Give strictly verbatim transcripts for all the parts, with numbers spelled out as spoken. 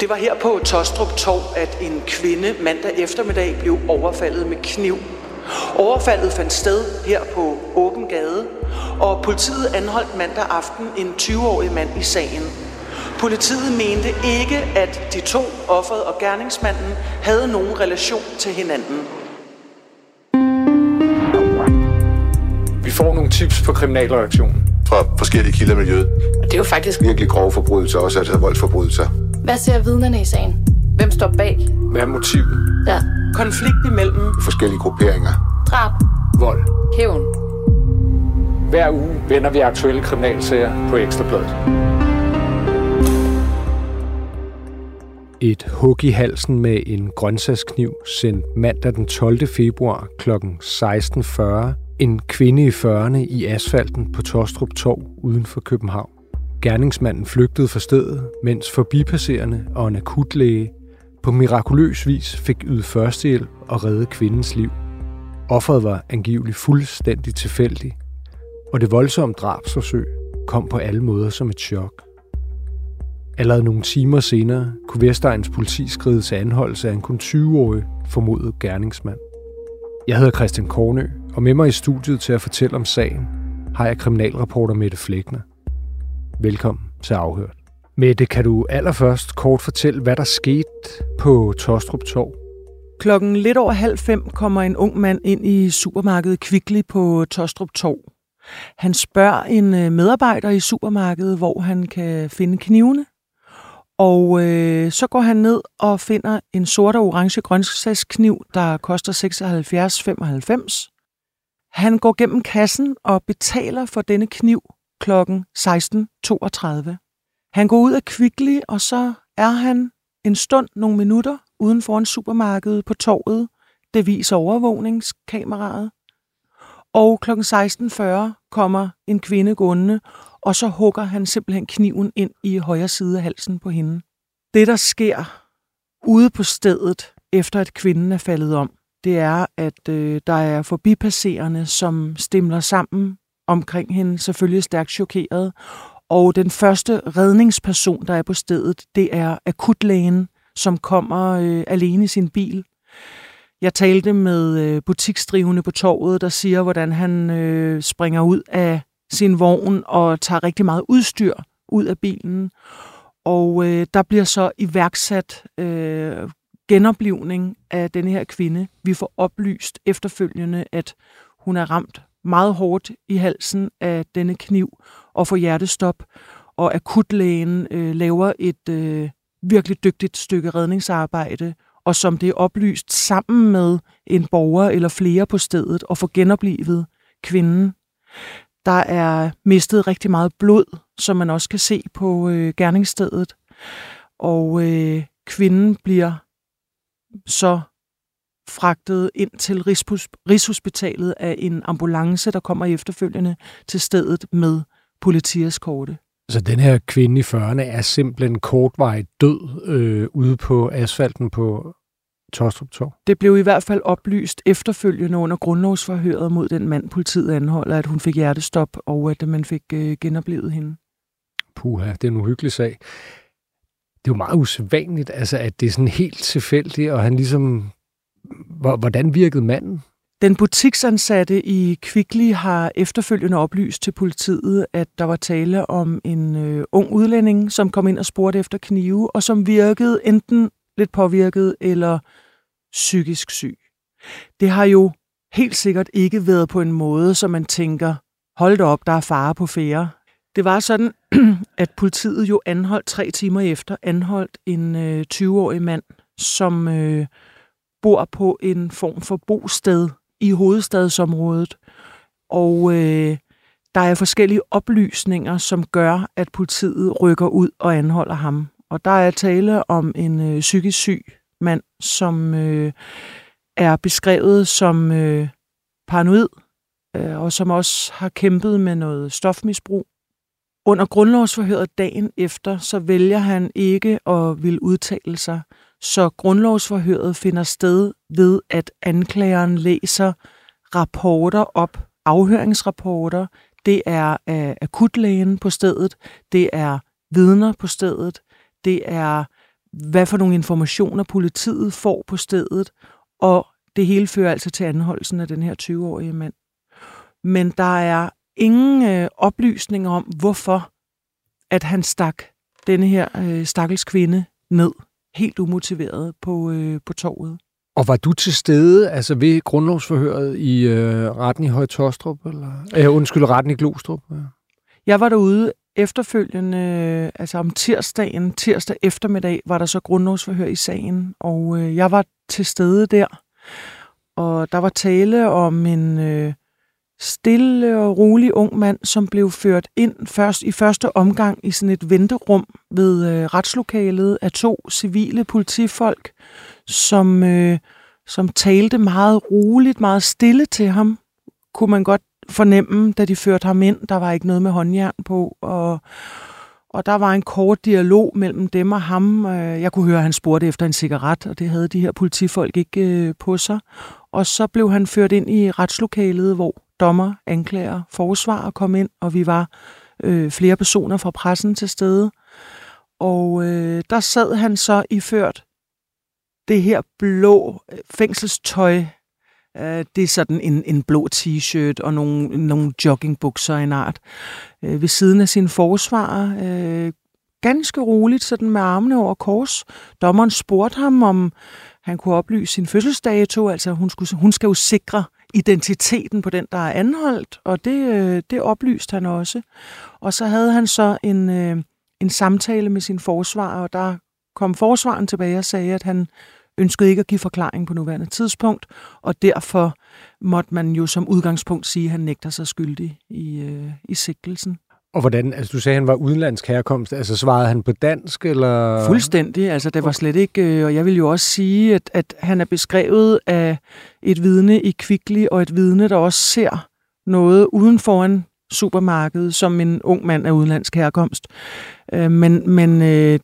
Det var her på Taastrup Torv, at en kvinde mandag eftermiddag blev overfaldet med kniv. Overfaldet fandt sted her på Åben Gade, og politiet anholdt mandag aften en tyve-årig mand i sagen. Politiet mente ikke, at de to, offeret og gerningsmanden, havde nogen relation til hinanden. Vi får nogle tips på kriminalreaktionen fra forskellige kilder i miljøet. Det er jo faktisk virkelig grove forbrydelser, også altså voldsforbrydelser. Hvad ser vidnerne i sagen? Hvem står bag? Hvad er motivet? Ja. Konflikt imellem forskellige grupperinger. Drab. Vold. Hævn. Hver uge vender vi aktuelle kriminalsager på Ekstrabladet. Et hug i halsen med en grøntsagskniv sendt mandag den tolvte februar klokken seksten fyrre en kvinde i fyrrerne i asfalten på Taastrup Torv uden for København. Gerningsmanden flygtede fra stedet, mens forbipasserende og en akutlæge på mirakuløs vis fik ydet førstehjælp og redde kvindens liv. Offeret var angiveligt fuldstændig tilfældig, og det voldsomme drabsforsøg kom på alle måder som et chok. Allerede nogle timer senere kunne Vestegns politi skride til anholdelse af en kun tyve-årig formodet gerningsmand. Jeg hedder Kristian Kornø, og med mig i studiet til at fortælle om sagen, har jeg kriminalreporter Mette Fleckner. Velkommen til Afhørt. Mette, kan du allerførst kort fortælle, hvad der skete på Taastrup Torv? Klokken lidt over halv fem kommer en ung mand ind i supermarkedet Kvickly på Taastrup Torv. Han spørger en medarbejder i supermarkedet, hvor han kan finde knivene. Og øh, så går han ned og finder en sort og orange grøntsagskniv, der koster seksoghalvfjerds femoghalvfems. Han går gennem kassen og betaler for denne kniv klokken seksten toogtredive. Han går ud af Kvickly, og så er han en stund, nogle minutter, uden foran supermarkedet på torvet. Det viser overvågningskameraet. Og klokken seksten fyrre kommer en kvinde gående, og så hugger han simpelthen kniven ind i højre side af halsen på hende. Det, der sker ude på stedet, efter at kvinden er faldet om, det er, at øh, der er forbipasserende, som stimler sammen omkring hende, selvfølgelig stærkt chokeret. Og den første redningsperson, der er på stedet, det er akutlægen, som kommer øh, alene i sin bil. Jeg talte med butiksdrivende på torvet, der siger, hvordan han øh, springer ud af sin vogn og tager rigtig meget udstyr ud af bilen. Og øh, der bliver så iværksat øh, genoplivning af denne her kvinde. Vi får oplyst efterfølgende, at hun er ramt meget hårdt i halsen af denne kniv og får hjertestop. Og akutlægen øh, laver et øh, virkelig dygtigt stykke redningsarbejde, og som det er oplyst sammen med en borger eller flere på stedet og får genoplivet kvinden. Der er mistet rigtig meget blod, som man også kan se på øh, gerningsstedet. Og øh, kvinden bliver så fragtet ind til Rigshospitalet af en ambulance, der kommer efterfølgende til stedet med politieskorte. Så den her kvinde i fyrrerne er simpelthen kortvarigt død øh, ude på asfalten på Taastrup Torv? Det blev i hvert fald oplyst efterfølgende under grundlovsforhøret mod den mand, politiet anholder, at hun fik hjertestop, og at man fik øh, genoplevet hende. Puha, det er en uhyggelig sag. Det er jo meget usædvanligt, altså, at det er sådan helt tilfældigt, og han ligesom... Hvordan virkede manden? Den butiksansatte i Kvickly har efterfølgende oplyst til politiet, at der var tale om en øh, ung udlænding, som kom ind og spurgte efter knive, og som virkede enten lidt påvirket eller psykisk syg. Det har jo helt sikkert ikke været på en måde, som man tænker, hold da op, der er fare på færde. Det var sådan, at politiet jo anholdt tre timer efter, anholdt en øh, tyve-årig mand, som øh, bor på en form for bosted i hovedstadsområdet, og øh, der er forskellige oplysninger, som gør, at politiet rykker ud og anholder ham. Og der er tale om en øh, psykisk syg mand, som øh, er beskrevet som øh, paranoid, øh, og som også har kæmpet med noget stofmisbrug. Under grundlovsforhøret dagen efter, så vælger han ikke at ville udtale sig, så grundlovsforhøret finder sted ved, at anklageren læser rapporter op, afhøringsrapporter. Det er øh, akutlægen på stedet, det er vidner på stedet, det er hvad for nogle informationer politiet får på stedet, og det hele fører altså til anholdelsen af den her tyve-årige mand. Men der er ingen øh, oplysninger om, hvorfor at han stak denne her øh, stakkels kvinde ned, helt umotiveret på, øh, på torvet. Og var du til stede altså ved grundlovsforhøret i øh, retten i Høje Taastrup? Eller? Øh, undskyld, retten i Glostrup? Ja. Jeg var derude efterfølgende, øh, altså om tirsdagen, tirsdag eftermiddag, var der så grundlovsforhør i sagen, og øh, jeg var til stede der. Og der var tale om en øh, stille og rolig ung mand, som blev ført ind først i første omgang i sådan et venterum ved øh, retslokalet af to civile politifolk, som, øh, som talte meget roligt, meget stille til ham, kunne man godt fornemme, da de førte ham ind. Der var ikke noget med håndjern på, og, og der var en kort dialog mellem dem og ham. Jeg kunne høre, at han spurgte efter en cigaret, og det havde de her politifolk ikke øh, på sig. Og så blev han ført ind i retslokalet, hvor dommer, anklager, forsvarer kom ind, og vi var øh, flere personer fra pressen til stede. Og øh, der sad han så iført det her blå fængselstøj. Det er sådan en, en blå t-shirt og nogle, nogle joggingbukser af en art. Øh, ved siden af sin forsvarer, øh, ganske roligt, sådan med armene over kors. Dommeren spurgte ham, om han kunne oplyse sin fødselsdato. Altså hun, skulle, hun skal jo sikre identiteten på den, der er anholdt, og det, øh, det oplyste han også. Og så havde han så en, øh, en samtale med sin forsvarer, og der kom forsvaren tilbage og sagde, at han ønskede ikke at give forklaring på nuværende tidspunkt, og derfor måtte man jo som udgangspunkt sige, at han nægter sig skyldig i, øh, i sigtelsen. Og hvordan, altså du sagde, han var udenlandsk herkomst, altså svarede han på dansk, eller? Fuldstændig, altså det var slet ikke, øh, og jeg vil jo også sige, at, at han er beskrevet af et vidne i Kvickly, og et vidne, der også ser noget uden foran supermarkedet, som en ung mand af udenlandsk herkomst. Øh, men men øh,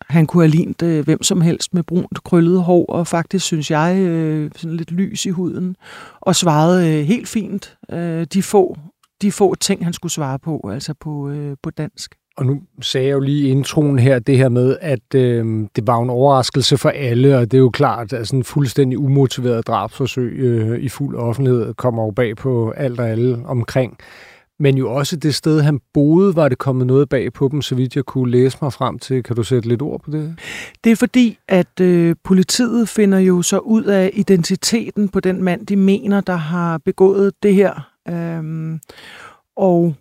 han kunne have lignet øh, hvem som helst med brunt, krøllet hår, og faktisk, synes jeg, øh, sådan lidt lys i huden, og svarede øh, helt fint øh, de få de få ting, han skulle svare på, altså på, øh, på dansk. Og nu sagde jeg jo lige i introen her, det her med, at øh, det var en overraskelse for alle, og det er jo klart, at sådan en fuldstændig umotiveret drabsforsøg øh, i fuld offentlighed kommer jo bag på alt og alle omkring. Men jo også det sted, han boede, var det kommet noget bag på dem, så vidt jeg kunne læse mig frem til. Kan du sætte lidt ord på det? Det er fordi, at øh, politiet finder jo så ud af identiteten på den mand, de mener, der har begået det her. Øhm, og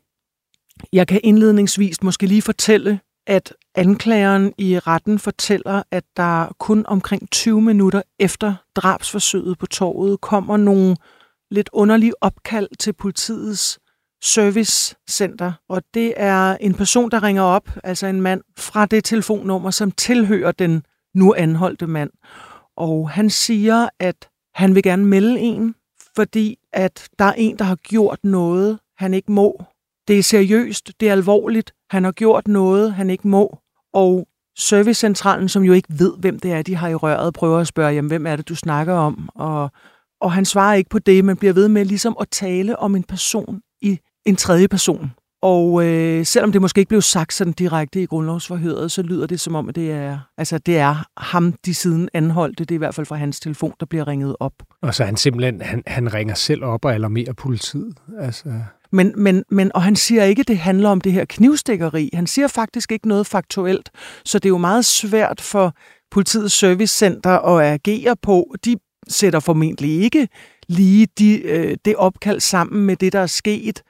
jeg kan indledningsvis måske lige fortælle, at anklageren i retten fortæller, at der kun omkring tyve minutter efter drabsforsøget på torvet kommer nogle lidt underlige opkald til politiets servicecenter, og det er en person, der ringer op, altså en mand fra det telefonnummer, som tilhører den nu anholdte mand. Og han siger, at han vil gerne melde en, fordi at der er en, der har gjort noget, han ikke må. Det er seriøst, det er alvorligt, han har gjort noget, han ikke må. Og servicecentralen, som jo ikke ved, hvem det er, de har i røret, prøver at spørge, jamen, hvem er det, du snakker om? Og, og han svarer ikke på det, men bliver ved med ligesom at tale om en person i en tredje person. Og øh, selvom det måske ikke blev sagt sådan direkte i grundlovsforhøret, så lyder det som om, at det er, altså, det er ham, de siden anholdte. Det er i hvert fald fra hans telefon, der bliver ringet op. Og så han simpelthen, han, han ringer selv op og alarmerer politiet. Altså. Men, men, men, og han siger ikke, at det handler om det her knivstikkeri. Han siger faktisk ikke noget faktuelt. Så det er jo meget svært for politiets servicecenter at agere på. De sætter formentlig ikke lige de, øh, det opkald sammen med det, der er sket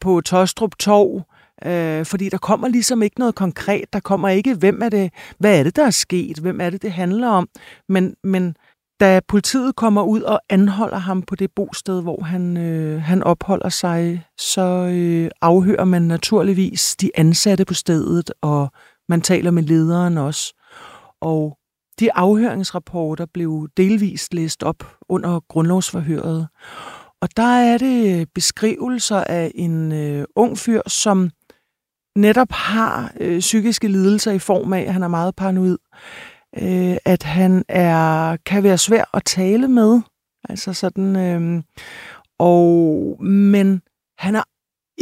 på Taastrup Torv, øh, fordi der kommer ligesom ikke noget konkret, der kommer ikke, hvem er det, hvad er det, der er sket, hvem er det, det handler om, men, men da politiet kommer ud og anholder ham på det bosted, hvor han, øh, han opholder sig, så øh, afhører man naturligvis de ansatte på stedet, og man taler med lederen også, og de afhøringsrapporter blev delvist læst op under grundlovsforhøret. Og der er det beskrivelser af en øh, ung fyr, som netop har øh, psykiske lidelser i form af, at han er meget paranoid, øh, at han er, kan være svær at tale med, altså sådan, øh, og, men han er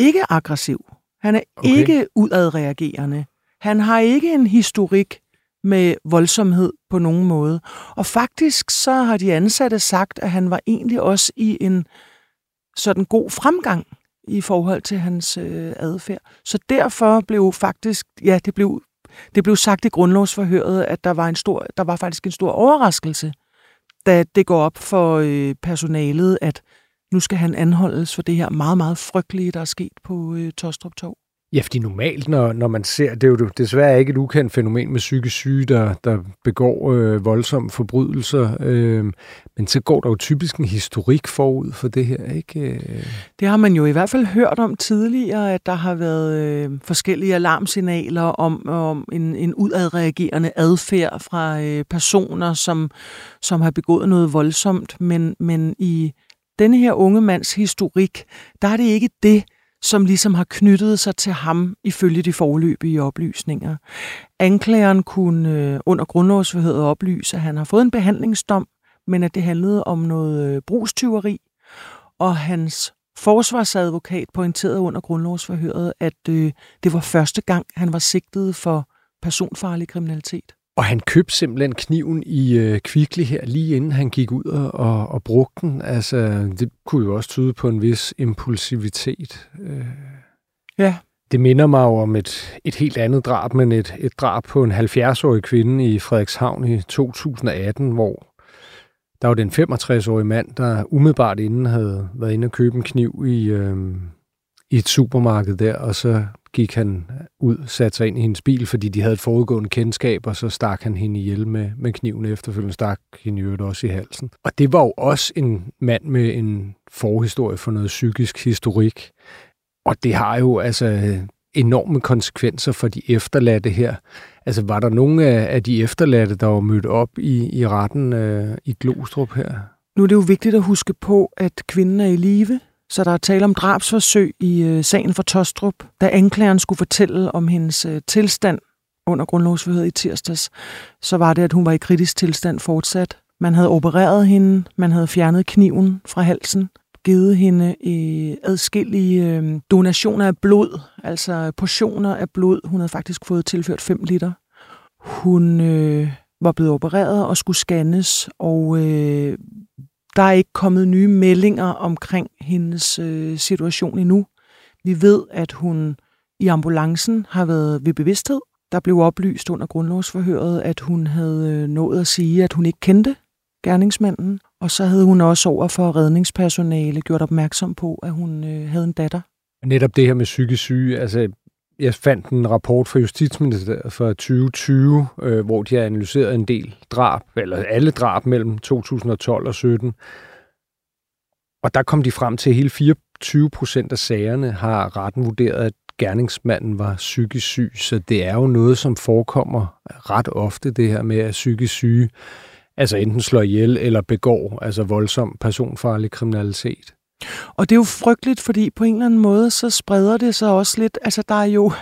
ikke aggressiv, han er okay. Ikke udadreagerende, han har ikke en historik med voldsomhed på nogen måde. Og faktisk så har de ansatte sagt, at han var egentlig også i en sådan god fremgang i forhold til hans øh, adfærd. Så derfor blev faktisk, ja, det blev, det blev sagt i grundlovsforhøret, at der var, en stor, der var faktisk en stor overraskelse, da det går op for øh, personalet, at nu skal han anholdes for det her meget, meget frygtelige, der er sket på øh, Taastrup Torv. Ja, fordi normalt, når, når man ser, det er jo desværre ikke et ukendt fænomen med psykisk syge, der, der begår øh, voldsomme forbrydelser, øh, men så går der jo typisk en historik forud for det her, ikke? Det har man jo i hvert fald hørt om tidligere, at der har været øh, forskellige alarmsignaler om, om en, en udadreagerende adfærd fra øh, personer, som, som har begået noget voldsomt, men, men i denne her unge mands historik, der er det ikke det, som ligesom har knyttet sig til ham ifølge de foreløbige oplysninger. Anklageren kunne øh, under grundlovsforhøret oplyse, at han har fået en behandlingsdom, men at det handlede om noget øh, brugstyveri, og hans forsvarsadvokat pointerede under grundlovsforhøret, at øh, det var første gang, han var sigtet for personfarlig kriminalitet. Og han købte simpelthen kniven i øh, Kvickly her, lige inden han gik ud og, og, og brugte den. Altså, det kunne jo også tyde på en vis impulsivitet. Øh. Ja. Det minder mig om et, et helt andet drab, men et, et drab på en halvfjerds-årig kvinde i Frederikshavn i to tusind og atten, hvor der var den femogtres-årige mand, der umiddelbart inden havde været inde og købe en kniv i, øh, i et supermarked der, og så gik han ud, satte sig ind i hendes bil, fordi de havde et forudgående kendskab, og så stak han hende ihjel med, med kniven efterfølgende, stak hende jo også i halsen. Og det var jo også en mand med en forhistorie for noget psykisk historik, og det har jo altså enorme konsekvenser for de efterladte her. Altså var der nogen af de efterladte, der var mødt op i, i retten øh, i Glostrup her? Nu er det jo vigtigt at huske på, at kvinden er i live. Så der er tale om drabsforsøg i øh, sagen for Taastrup, da anklageren skulle fortælle om hendes øh, tilstand under grundlovsforhøret i tirsdags. Så var det, at hun var i kritisk tilstand fortsat. Man havde opereret hende, man havde fjernet kniven fra halsen, givet hende øh, adskillige øh, donationer af blod, altså portioner af blod. Hun havde faktisk fået tilført fem liter. Hun øh, var blevet opereret og skulle scannes, og Øh, Der er ikke kommet nye meldinger omkring hendes øh, situation endnu. Vi ved, at hun i ambulancen har været ved bevidsthed. Der blev oplyst under grundlovsforhøret, at hun havde nået at sige, at hun ikke kendte gerningsmanden. Og så havde hun også over for redningspersonale gjort opmærksom på, at hun øh, havde en datter. Netop det her med psykisk syge, altså jeg fandt en rapport fra Justitsministeriet fra tyve tyve, øh, hvor de har analyseret en del drab, eller alle drab mellem to tusind og tolv og sytten. Og der kom de frem til, at hele fireogtyve procent af sagerne har retten vurderet, at gerningsmanden var psykisk syg. Så det er jo noget, som forekommer ret ofte, det her med, at psykisk syge altså enten slår ihjel eller begår altså voldsom personfarlig kriminalitet. Og det er jo frygteligt, fordi på en eller anden måde, så spreder det sig også lidt. Altså, der er jo,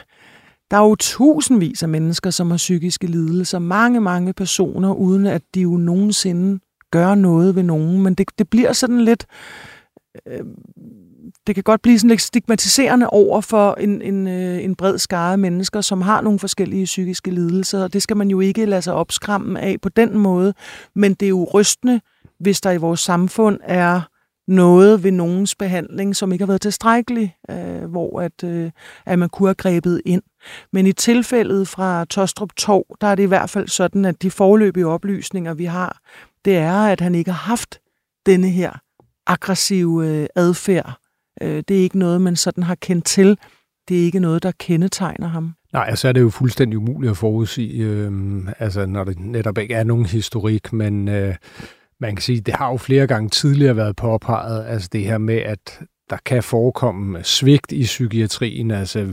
der er jo tusindvis af mennesker, som har psykiske lidelser. Mange, mange personer, uden at de jo nogensinde gør noget ved nogen. Men det, det bliver sådan lidt Øh, det kan godt blive sådan lidt stigmatiserende over for en, en, øh, en bred skare af mennesker, som har nogle forskellige psykiske lidelser. Og det skal man jo ikke lade sig opskræmme af på den måde. Men det er jo rystende, hvis der i vores samfund er noget ved nogens behandling, som ikke har været tilstrækkelig, øh, hvor at, øh, at man kunne have grebet ind. Men i tilfældet fra Taastrup Torv, der er det i hvert fald sådan, at de foreløbige oplysninger, vi har, det er, at han ikke har haft denne her aggressive adfærd. Det er ikke noget, man sådan har kendt til. Det er ikke noget, der kendetegner ham. Nej, altså er det jo fuldstændig umuligt at forudsige, øh, altså når det netop ikke er nogen historik, men Øh man kan sige, at det har jo flere gange tidligere været påpeget, altså det her med, at der kan forekomme svigt i psykiatrien. Altså,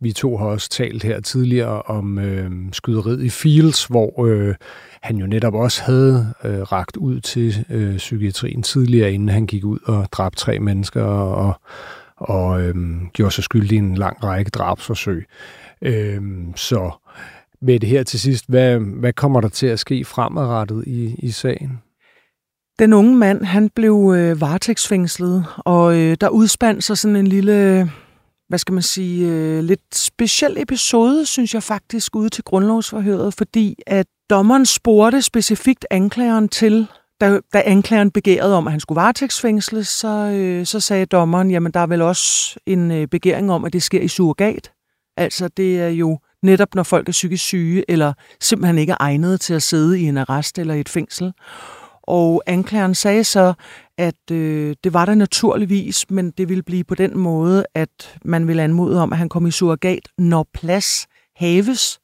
vi to har også talt her tidligere om øh, skyderiet i Fields, hvor øh, han jo netop også havde øh, rakt ud til øh, psykiatrien tidligere, inden han gik ud og dræbte tre mennesker og, og øh, gjorde sig skyldig i en lang række drabsforsøg. Øh, så med det her til sidst, hvad, hvad kommer der til at ske fremadrettet i, i sagen? Den unge mand, han blev øh, varetægtsfængslet, og øh, der udspandt sig sådan en lille hvad skal man sige, øh, lidt speciel episode, synes jeg faktisk, ude til grundlovsforhøret, fordi at dommeren spurgte specifikt anklageren til, da, da anklageren begærede om, at han skulle varetægtsfængsles, så, øh, så sagde dommeren, jamen der er vel også en øh, begæring om, at det sker i surrogat. Altså det er jo netop, når folk er psykisk syge, eller simpelthen ikke er egnet til at sidde i en arrest eller i et fængsel. Og anklageren sagde så, at øh, det var der naturligvis, men det ville blive på den måde, at man ville anmode om, at han kom i surrogat, når plads haves,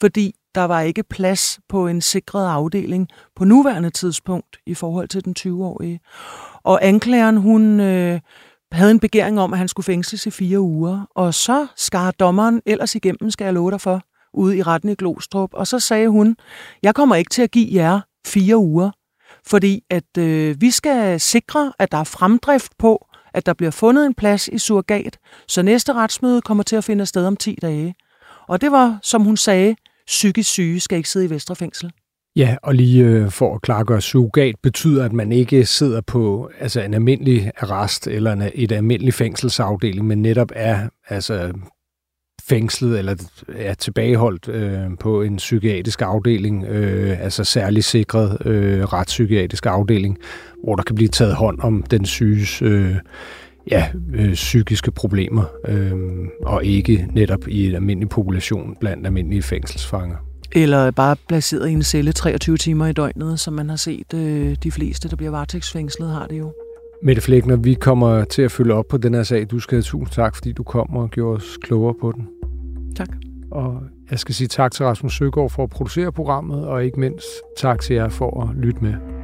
fordi der var ikke plads på en sikret afdeling på nuværende tidspunkt i forhold til den tyve-årige. Og anklageren, hun øh, havde en begæring om, at han skulle fængsles i fire uger, og så skar dommeren ellers igennem, skal jeg love dig for, ude i retten i Glostrup, og så sagde hun, jeg kommer ikke til at give jer fire uger, fordi at øh, vi skal sikre, at der er fremdrift på, at der bliver fundet en plads i surrogat, så næste retsmøde kommer til at finde sted om ti dage. Og det var, som hun sagde, psykisk syge skal ikke sidde i Vestre Fængsel. Ja, og lige øh, for at klargøre, surrogat betyder, at man ikke sidder på altså en almindelig arrest eller en, et almindelig fængselsafdeling, men netop er altså fængslet eller er tilbageholdt øh, på en psykiatrisk afdeling, øh, altså særligt sikret øh, retspsykiatrisk afdeling, hvor der kan blive taget hånd om den syges øh, ja, øh, psykiske problemer, øh, og ikke netop i en almindelig population blandt almindelige fængselsfanger. Eller bare placeret i en celle treogtyve timer i døgnet, som man har set øh, de fleste, der bliver varetægtsfængslet, har det jo. Mette Fleckner, vi kommer til at følge op på den her sag. Du skal have tusind tak, fordi du kom og gjorde os klogere på den. Tak. Og jeg skal sige tak til Rasmus Søgaard for at producere programmet, og ikke mindst tak til jer for at lytte med.